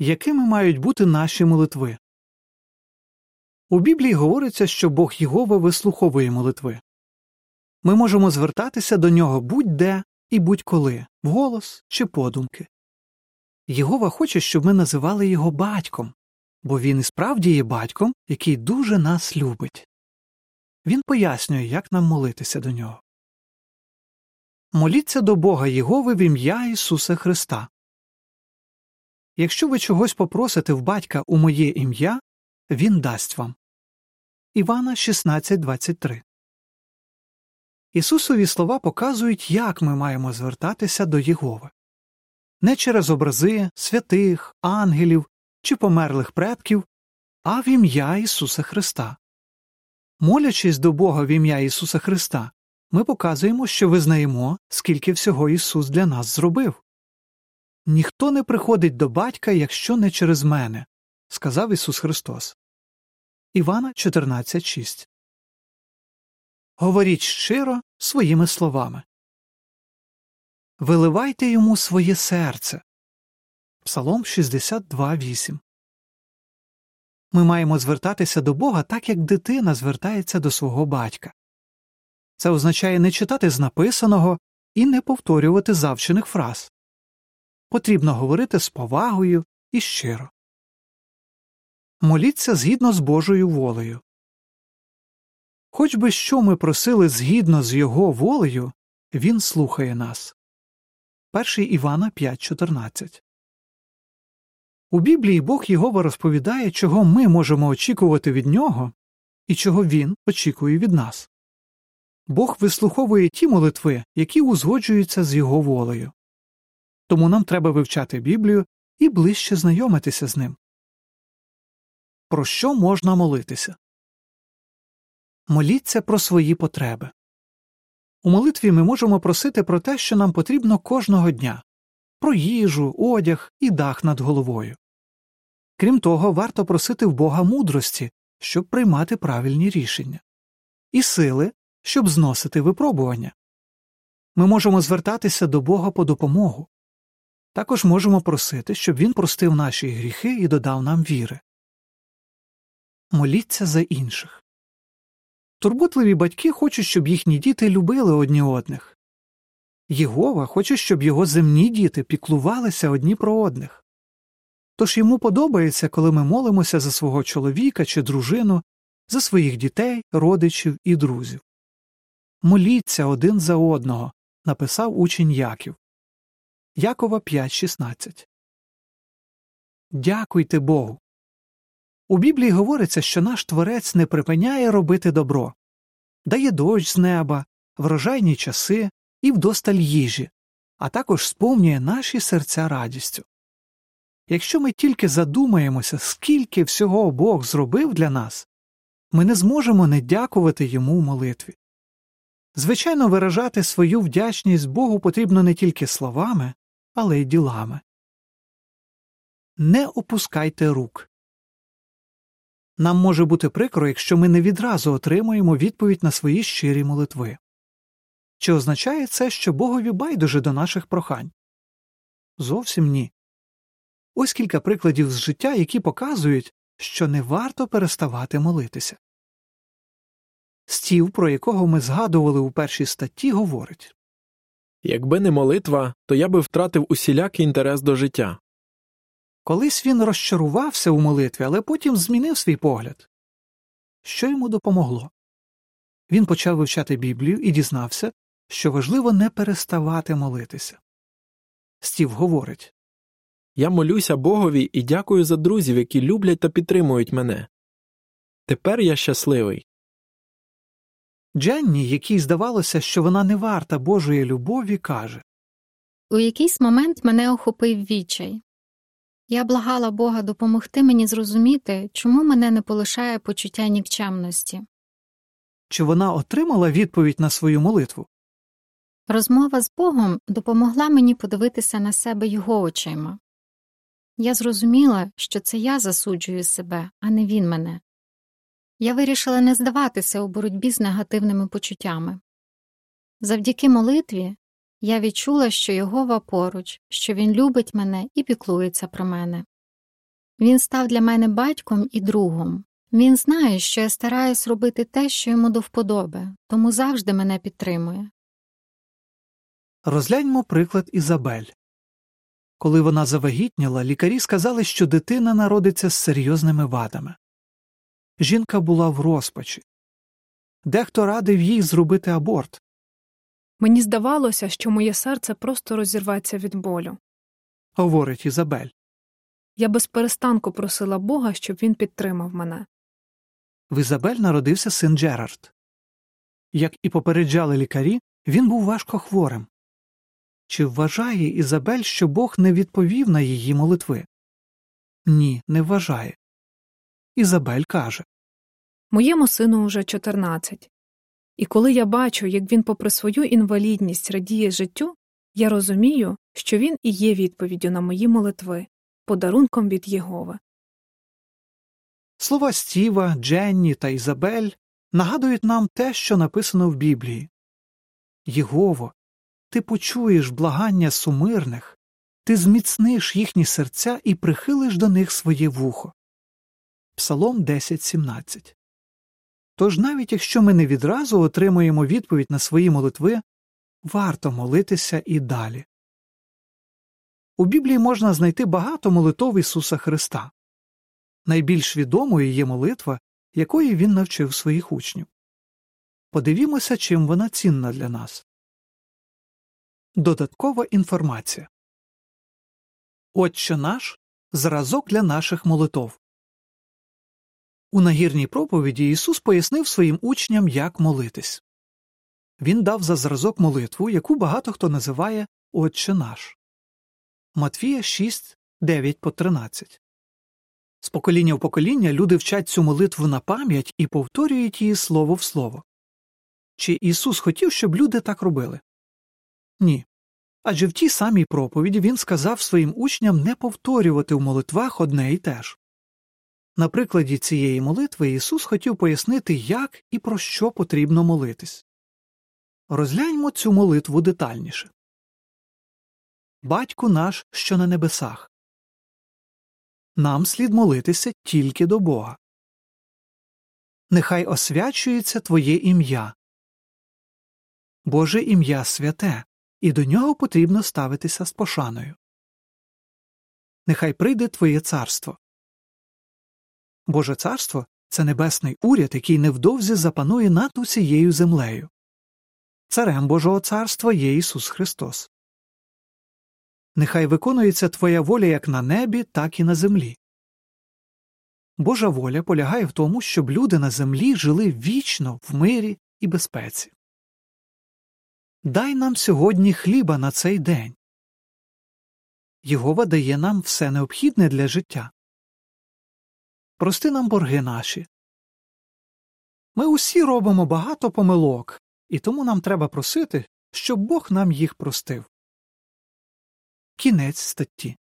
Якими мають бути наші молитви? У Біблії говориться, що Бог Єгова вислуховує молитви. Ми можемо звертатися до нього будь-де і будь-коли, вголос чи подумки. Єгова хоче, щоб ми називали його батьком, бо він і справді є батьком, який дуже нас любить. Він пояснює, як нам молитися до нього. Моліться до Бога Єгови в ім'я Ісуса Христа. Якщо ви чогось попросите в батька у моє ім'я, він дасть вам. Івана 16:23. Ісусові слова показують, як ми маємо звертатися до Єгови. Не через образи святих, ангелів чи померлих предків, а в ім'я Ісуса Христа. Молячись до Бога в ім'я Ісуса Христа, ми показуємо, що визнаємо, скільки всього Ісус для нас зробив. «Ніхто не приходить до батька, якщо не через мене», – сказав Ісус Христос. Івана 14:6. Говоріть щиро своїми словами. Виливайте йому своє серце. Псалом 62:8. Ми маємо звертатися до Бога так, як дитина звертається до свого батька. Це означає не читати з написаного і не повторювати завчених фраз. Потрібно говорити з повагою і щиро. Моліться згідно з Божою волею. Хоч би що ми просили згідно з Його волею, Він слухає нас. 1 Івана 5:14. У Біблії Бог Єгова розповідає, чого ми можемо очікувати від Нього і чого Він очікує від нас. Бог вислуховує ті молитви, які узгоджуються з Його волею. Тому нам треба вивчати Біблію і ближче знайомитися з ним. Про що можна молитися? Моліться про свої потреби. У молитві ми можемо просити про те, що нам потрібно кожного дня – про їжу, одяг і дах над головою. Крім того, варто просити в Бога мудрості, щоб приймати правильні рішення, і сили, щоб зносити випробування. Ми можемо звертатися до Бога по допомогу. Також можемо просити, щоб Він простив наші гріхи і додав нам віри. Моліться за інших. Турботливі батьки хочуть, щоб їхні діти любили одні одних. Єгова хоче, щоб його земні діти піклувалися одні про одних. Тож йому подобається, коли ми молимося за свого чоловіка чи дружину, за своїх дітей, родичів і друзів. «Моліться один за одного», – написав учень Яків. Якова 5:16. Дякуйте Богу. У Біблії говориться, що наш Творець не припиняє робити добро. Дає дощ з неба, врожайні часи і вдосталь їжі, а також сповнює наші серця радістю. Якщо ми тільки задумаємося, скільки всього Бог зробив для нас, ми не зможемо не дякувати Йому в молитві. Звичайно, виражати свою вдячність Богу потрібно не тільки словами, але й ділами. Не опускайте рук. Нам може бути прикро, якщо ми не відразу отримуємо відповідь на свої щирі молитви. Чи означає це, що Богові байдуже до наших прохань? Зовсім ні. Ось кілька прикладів з життя, які показують, що не варто переставати молитися. Стів, про якого ми згадували у першій статті, говорить: «Якби не молитва, то я би втратив усілякий інтерес до життя». Колись він розчарувався у молитві, але потім змінив свій погляд. Що йому допомогло? Він почав вивчати Біблію і дізнався, що важливо не переставати молитися. Стів говорить: «Я молюся Богові і дякую за друзів, які люблять та підтримують мене. Тепер я щасливий». Дженні, якій здавалося, що вона не варта Божої любові, каже: «У якийсь момент мене охопив відчай. Я благала Бога допомогти мені зрозуміти, чому мене не полишає почуття нікчемності». Чи вона отримала відповідь на свою молитву? «Розмова з Богом допомогла мені подивитися на себе Його очима. Я зрозуміла, що це я засуджую себе, а не Він мене. Я вирішила не здаватися у боротьбі з негативними почуттями. Завдяки молитві я відчула, що Єгова поруч, що Він любить мене і піклується про мене». Він став для мене батьком і другом. Він знає, що я стараюсь робити те, що йому до вподоби, тому завжди мене підтримує. Розгляньмо приклад Ізабель. Коли вона завагітніла, лікарі сказали, що дитина народиться з серйозними вадами. Жінка була в розпачі. Дехто радив їй зробити аборт. «Мені здавалося, що моє серце просто розірветься від болю», – говорить Ізабель. «Я безперестанку просила Бога, щоб він підтримав мене». В Ізабель народився син Джерард. Як і попереджали лікарі, він був важко хворим. Чи вважає Ізабель, що Бог не відповів на її молитви? Ні, не вважає. Ізабель каже: «Моєму сину уже 14. І коли я бачу, як він попри свою інвалідність радіє життю, я розумію, що він і є відповіддю на мої молитви, подарунком від Єгови». Слова Стіва, Дженні та Ізабель нагадують нам те, що написано в Біблії. «Єгово, ти почуєш благання сумирних, ти зміцниш їхні серця і прихилиш до них своє вухо». Псалом 10:17. Тож навіть якщо ми не відразу отримуємо відповідь на свої молитви, варто молитися і далі. У Біблії можна знайти багато молитов Ісуса Христа. Найбільш відомою є молитва, якої Він навчив своїх учнів. Подивімося, чим вона цінна для нас. Додаткова інформація. «Отче наш» – зразок для наших молитов. У Нагірній проповіді Ісус пояснив своїм учням, як молитись. Він дав за зразок молитву, яку багато хто називає «Отче наш». Матвія 6:9-13. З покоління в покоління люди вчать цю молитву на пам'ять і повторюють її слово в слово. Чи Ісус хотів, щоб люди так робили? Ні. Адже в тій самій проповіді Він сказав своїм учням не повторювати в молитвах одне і те ж. На прикладі цієї молитви Ісус хотів пояснити, як і про що потрібно молитись. Розгляньмо цю молитву детальніше. «Батьку наш, що на небесах». Нам слід молитися тільки до Бога. «Нехай освячується Твоє ім'я». Боже ім'я святе, і до нього потрібно ставитися з пошаною. «Нехай прийде Твоє царство». Боже царство – це небесний уряд, який невдовзі запанує над усією землею. Царем Божого царства є Ісус Христос. «Нехай виконується Твоя воля як на небі, так і на землі». Божа воля полягає в тому, щоб люди на землі жили вічно в мирі і безпеці. «Дай нам сьогодні хліба на цей день». Єгова дає нам все необхідне для життя. «Прости нам борги наші». Ми усі робимо багато помилок, і тому нам треба просити, щоб Бог нам їх простив. Кінець статті.